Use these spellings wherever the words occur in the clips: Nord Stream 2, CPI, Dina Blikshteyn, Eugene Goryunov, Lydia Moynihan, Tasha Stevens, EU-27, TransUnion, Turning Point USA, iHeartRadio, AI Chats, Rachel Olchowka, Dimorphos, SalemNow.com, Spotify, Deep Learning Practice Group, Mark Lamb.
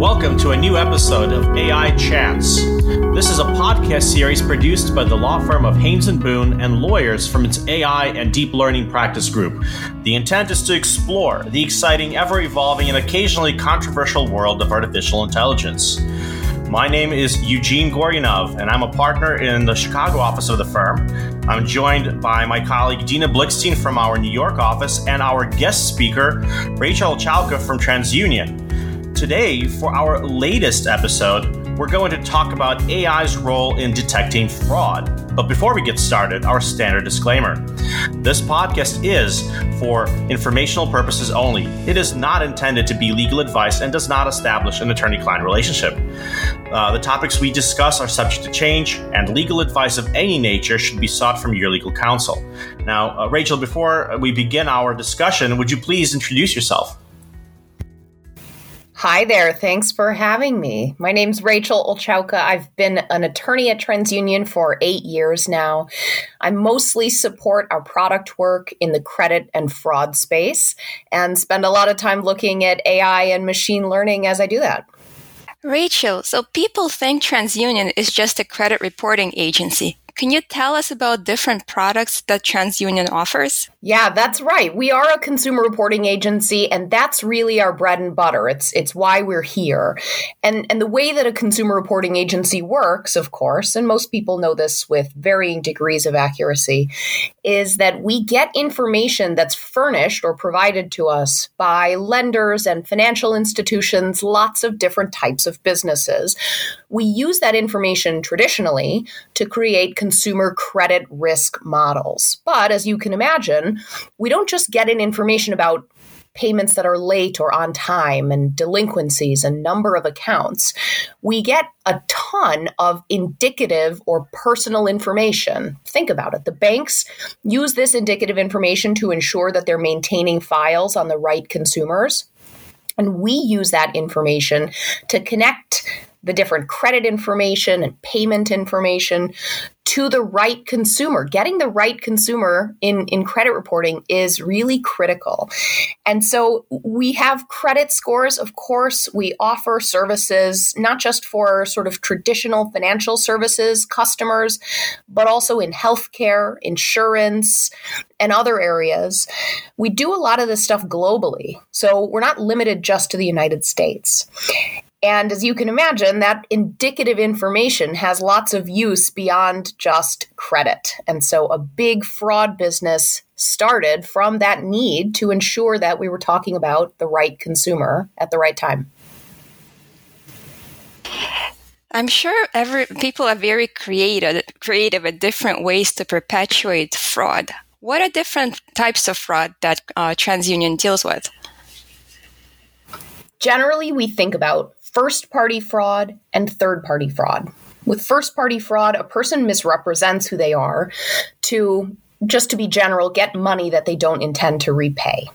Welcome to a new episode of AI Chats. This is a podcast series produced by the law firm of Haynes & Boone and lawyers from its AI and deep learning practice group. The intent is to explore the exciting, ever-evolving, and occasionally controversial world of artificial intelligence. My name is Eugene Goryunov, and I'm a partner in the Chicago office of the firm. I'm joined by my colleague Dina Blikshteyn from our New York office and our guest speaker, Rachel Olchowka from TransUnion. Today, for our latest episode, we're going to talk about AI's role in detecting fraud. But before we get started, our standard disclaimer. This podcast is for informational purposes only. It is not intended to be legal advice and does not establish an attorney-client relationship. The topics we discuss are subject to change, and legal advice of any nature should be sought from your legal counsel. Now, Rachel, before we begin our discussion, would you please introduce yourself? Hi there. Thanks for having me. My name's Rachel Olchowka. I've been an attorney at TransUnion for 8 years now. I mostly support our product work in the credit and fraud space and spend a lot of time looking at AI and machine learning as I do that. Rachel, so people think TransUnion is just a credit reporting agency. Can you tell us about different products that TransUnion offers? Yeah, that's right. We are a consumer reporting agency, and that's really our bread and butter. It's why we're here. And the way that a consumer reporting agency works, of course, and most people know this with varying degrees of accuracy, is that we get information that's furnished or provided to us by lenders and financial institutions, lots of different types of businesses. We use that information traditionally to create consumer credit risk models. But as you can imagine, we don't just get in information about payments that are late or on time and delinquencies and number of accounts. We get a ton of indicative or personal information. Think about it. The banks use this indicative information to ensure that they're maintaining files on the right consumers. And we use that information to connect the different credit information and payment information to the right consumer. Getting the right consumer in credit reporting is really critical. And so we have credit scores, of course. We offer services, not just for sort of traditional financial services customers, but also in healthcare, insurance, and other areas. We do a lot of this stuff globally. So we're not limited just to the United States. And as you can imagine, that indicative information has lots of use beyond just credit. And so a big fraud business started from that need to ensure that we were talking about the right consumer at the right time. I'm sure people are very creative at different ways to perpetuate fraud. What are different types of fraud that TransUnion deals with? Generally, we think about first-party fraud and third-party fraud. With first-party fraud, a person misrepresents who they are to, just to be general, get money that they don't intend to repay.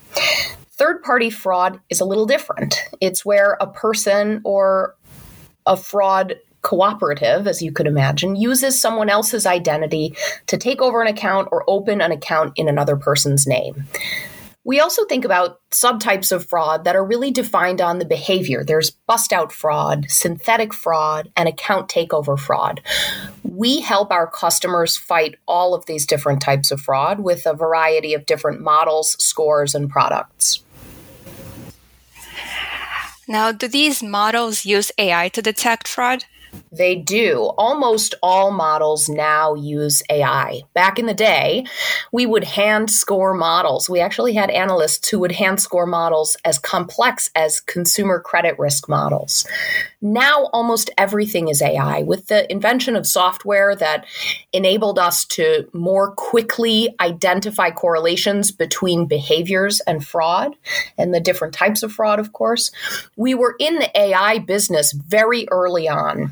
Third-party fraud is a little different. It's where a person or a fraud cooperative, as you could imagine, uses someone else's identity to take over an account or open an account in another person's name. We also think about subtypes of fraud that are really defined on the behavior. There's bust-out fraud, synthetic fraud, and account takeover fraud. We help our customers fight all of these different types of fraud with a variety of different models, scores, and products. Now, do these models use AI to detect fraud? They do. Almost all models now use AI. Back in the day, we would hand score models. We actually had analysts who would hand score models as complex as consumer credit risk models. Now, almost everything is AI. With the invention of software that enabled us to more quickly identify correlations between behaviors and fraud, and the different types of fraud, of course, we were in the AI business very early on.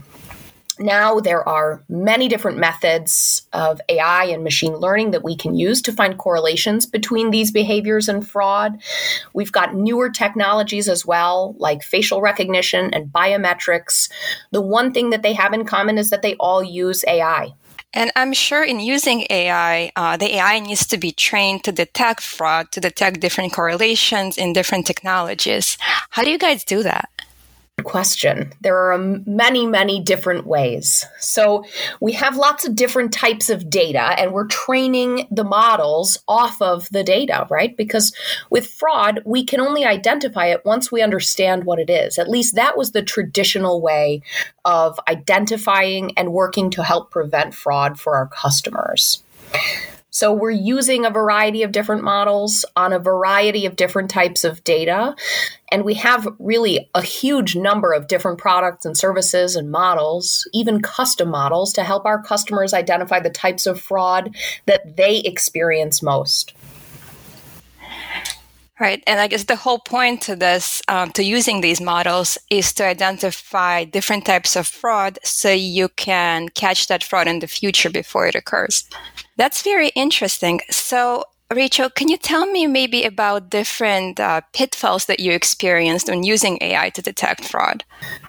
Now there are many different methods of AI and machine learning that we can use to find correlations between these behaviors and fraud. We've got newer technologies as well, like facial recognition and biometrics. The one thing that they have in common is that they all use AI. And I'm sure in using AI, the AI needs to be trained to detect fraud, to detect different correlations in different technologies. How do you guys do that? good question. There are many, many different ways. So we have lots of different types of data, and we're training the models off of the data, right? Because with fraud, we can only identify it once we understand what it is. At least that was the traditional way of identifying and working to help prevent fraud for our customers. So we're using a variety of different models on a variety of different types of data. And we have really a huge number of different products and services and models, even custom models, to help our customers identify the types of fraud that they experience most. Right. And I guess the whole point to this, to using these models, is to identify different types of fraud so you can catch that fraud in the future before it occurs. That's very interesting. So, Rachel, can you tell me maybe about different pitfalls that you experienced when using AI to detect fraud?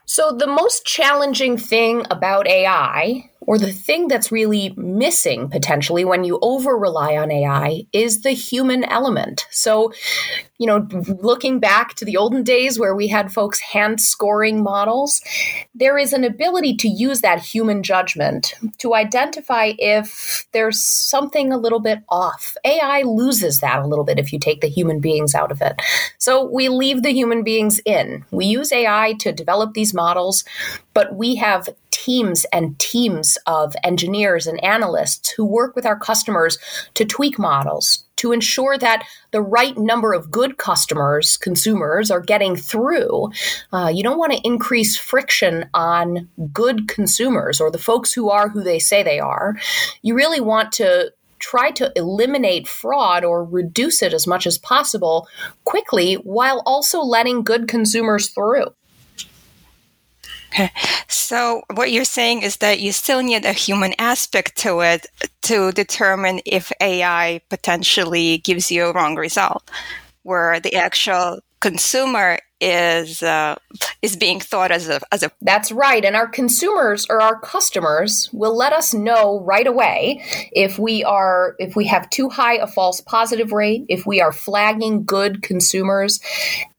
So the most challenging thing about AI, or the thing that's really missing potentially when you over-rely on AI, is the human element. So, you know, looking back to the olden days where we had folks hand scoring models, there is an ability to use that human judgment to identify if there's something a little bit off. AI loses that a little bit if you take the human beings out of it. So we leave the human beings in. We use AI to develop these models, but we have teams and teams of engineers and analysts who work with our customers to tweak models, to ensure that the right number of good customers, consumers, are getting through. You don't want to increase friction on good consumers or the folks who are who they say they are. You really want to try to eliminate fraud or reduce it as much as possible quickly, while also letting good consumers through. Okay. So what you're saying is that you still need a human aspect to it to determine if AI potentially gives you a wrong result, where the actual consumer is being thought as a. That's right. And our consumers or our customers will let us know right away if we have too high a false positive rate, if we are flagging good consumers.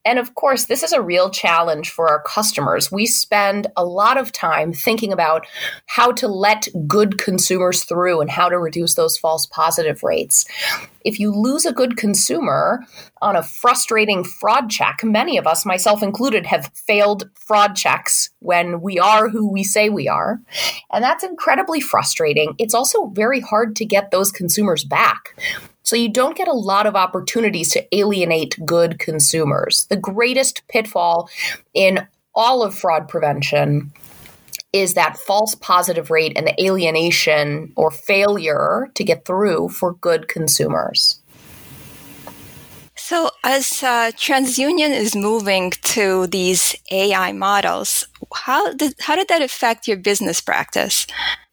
And of course, this is a real challenge for our customers. We spend a lot of time thinking about how to let good consumers through and how to reduce those false positive rates. If you lose a good consumer on a frustrating fraud check, many of us, myself included, have failed fraud checks when we are who we say we are. And that's incredibly frustrating. It's also very hard to get those consumers back. So you don't get a lot of opportunities to alienate good consumers. The greatest pitfall in all of fraud prevention is that false positive rate and the alienation or failure to get through for good consumers. So as TransUnion is moving to these AI models, how did that affect your business practice?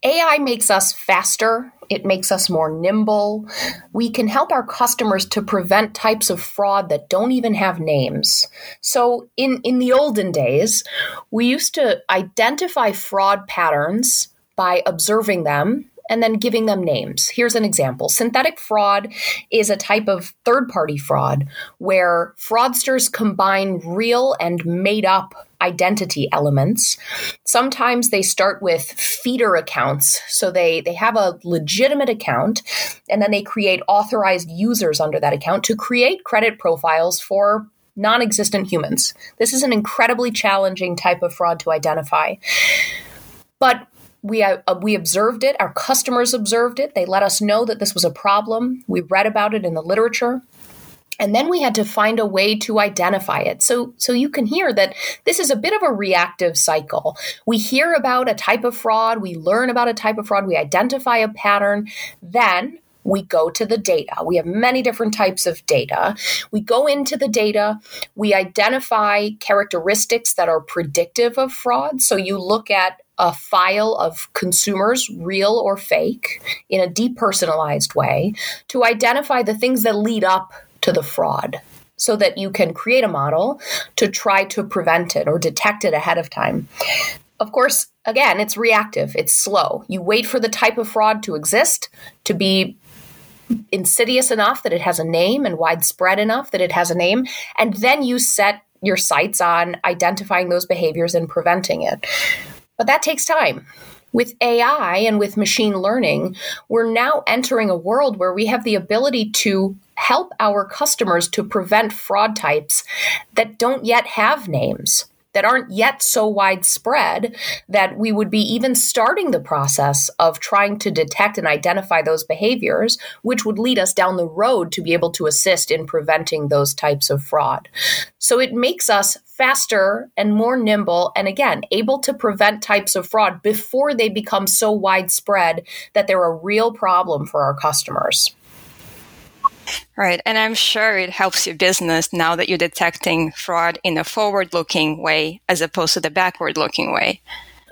AI makes us faster. It makes us more nimble. We can help our customers to prevent types of fraud that don't even have names. So in the olden days, we used to identify fraud patterns by observing them and then giving them names. Here's an example. Synthetic fraud is a type of third-party fraud where fraudsters combine real and made-up identity elements. Sometimes they start with feeder accounts. So they have a legitimate account, and then they create authorized users under that account to create credit profiles for non-existent humans. This is an incredibly challenging type of fraud to identify. But we observed it. Our customers observed it. They let us know that this was a problem. We read about it in the literature. And then we had to find a way to identify it. So you can hear that this is a bit of a reactive cycle. We hear about a type of fraud. We learn about a type of fraud. We identify a pattern. Then we go to the data. We have many different types of data. We go into the data. We identify characteristics that are predictive of fraud. So you look at a file of consumers, real or fake, in a depersonalized way to identify the things that lead up to the fraud so that you can create a model to try to prevent it or detect it ahead of time. Of course, again, it's reactive. It's slow. You wait for the type of fraud to exist, to be insidious enough that it has a name and widespread enough that it has a name, and then you set your sights on identifying those behaviors and preventing it. But that takes time. With AI and with machine learning, we're now entering a world where we have the ability to help our customers to prevent fraud types that don't yet have names, that aren't yet so widespread that we would be even starting the process of trying to detect and identify those behaviors, which would lead us down the road to be able to assist in preventing those types of fraud. So it makes us faster and more nimble, and again, able to prevent types of fraud before they become so widespread that they're a real problem for our customers. Right. And I'm sure it helps your business now that you're detecting fraud in a forward-looking way as opposed to the backward-looking way.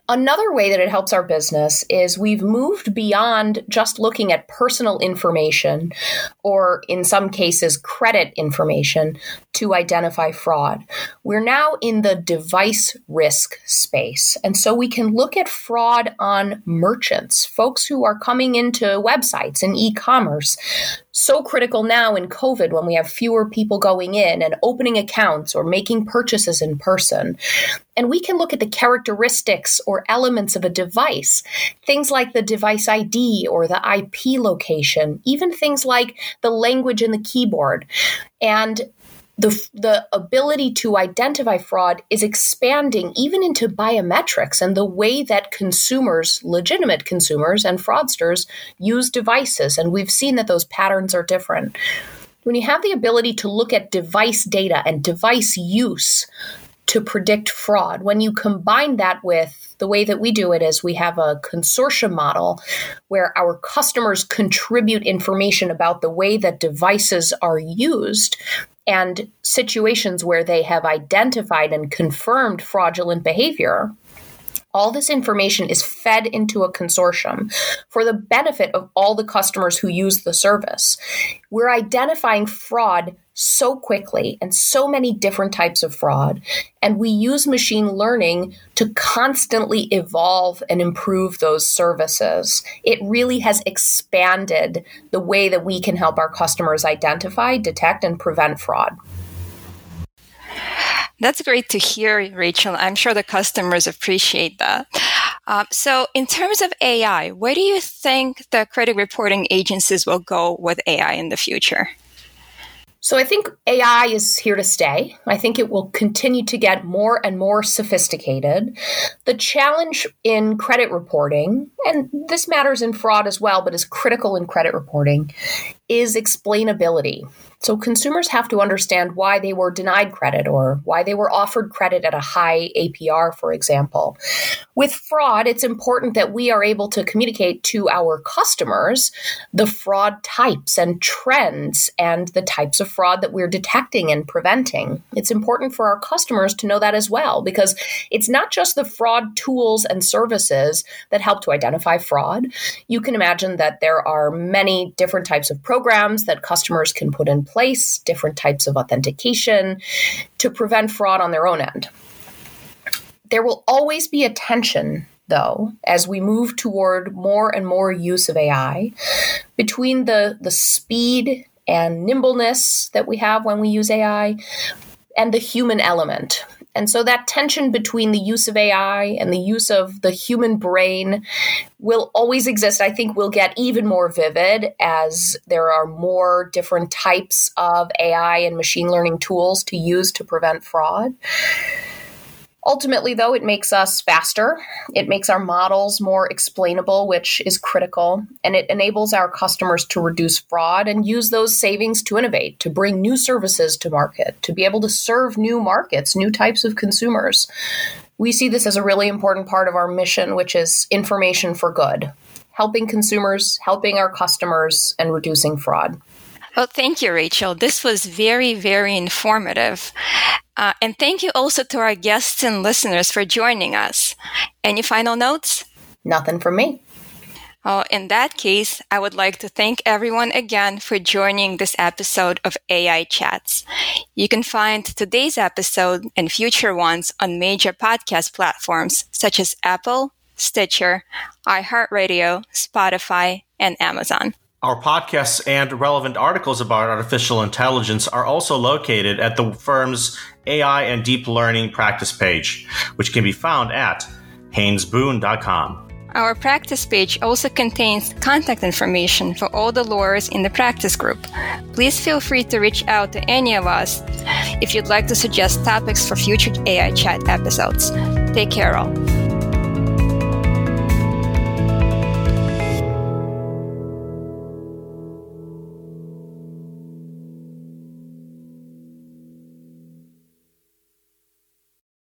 Another way that it helps our business is we've moved beyond just looking at personal information or, in some cases, credit information to identify fraud. We're now in the device risk space. And so we can look at fraud on merchants, folks who are coming into websites and e-commerce. So critical now in COVID when we have fewer people going in and opening accounts or making purchases in person. And we can look at the characteristics or elements of a device, things like the device ID or the IP location, even things like the language in the keyboard. And the ability to identify fraud is expanding even into biometrics and the way that consumers, legitimate consumers and fraudsters, use devices. And we've seen that those patterns are different. When you have the ability to look at device data and device use to predict fraud, when you combine that with the way that we do it is we have a consortium model where our customers contribute information about the way that devices are used and situations where they have identified and confirmed fraudulent behavior. All this information is fed into a consortium for the benefit of all the customers who use the service. We're identifying fraud so quickly and so many different types of fraud. And we use machine learning to constantly evolve and improve those services. It really has expanded the way that we can help our customers identify, detect, and prevent fraud. That's great to hear, Rachel. I'm sure the customers appreciate that. So in terms of AI, where do you think the credit reporting agencies will go with AI in the future? So I think AI is here to stay. I think it will continue to get more and more sophisticated. The challenge in credit reporting, and this matters in fraud as well, but is critical in credit reporting, is explainability. So consumers have to understand why they were denied credit or why they were offered credit at a high APR, for example. With fraud, it's important that we are able to communicate to our customers the fraud types and trends and the types of fraud that we're detecting and preventing. It's important for our customers to know that as well, because it's not just the fraud tools and services that help to identify fraud. You can imagine that there are many different types of programs that customers can put in place, different types of authentication to prevent fraud on their own end. There will always be a tension, though, as we move toward more and more use of AI between the speed and nimbleness that we have when we use AI and the human element. And so that tension between the use of AI and the use of the human brain will always exist. I think will get even more vivid as there are more different types of AI and machine learning tools to use to prevent fraud. Ultimately, though, it makes us faster. It makes our models more explainable, which is critical, and it enables our customers to reduce fraud and use those savings to innovate, to bring new services to market, to be able to serve new markets, new types of consumers. We see this as a really important part of our mission, which is information for good, helping consumers, helping our customers, and reducing fraud. Well, thank you, Rachel. This was very, very informative. And thank you also to our guests and listeners for joining us. Any final notes? Nothing from me. Oh, in that case, I would like to thank everyone again for joining this episode of AI Chats. You can find today's episode and future ones on major podcast platforms such as Apple, Stitcher, iHeartRadio, Spotify, and Amazon. Our podcasts and relevant articles about artificial intelligence are also located at the firm's AI and Deep Learning practice page, which can be found at HaynesBoone.com. Our practice page also contains contact information for all the lawyers in the practice group. Please feel free to reach out to any of us if you'd like to suggest topics for future AI Chat episodes. Take care, all.